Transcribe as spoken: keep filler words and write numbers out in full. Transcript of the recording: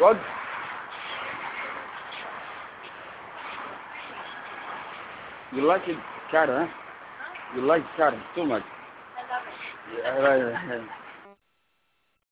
Rod. You like it, cat, huh? You like cat too much. I love it. Yeah, right, right, right.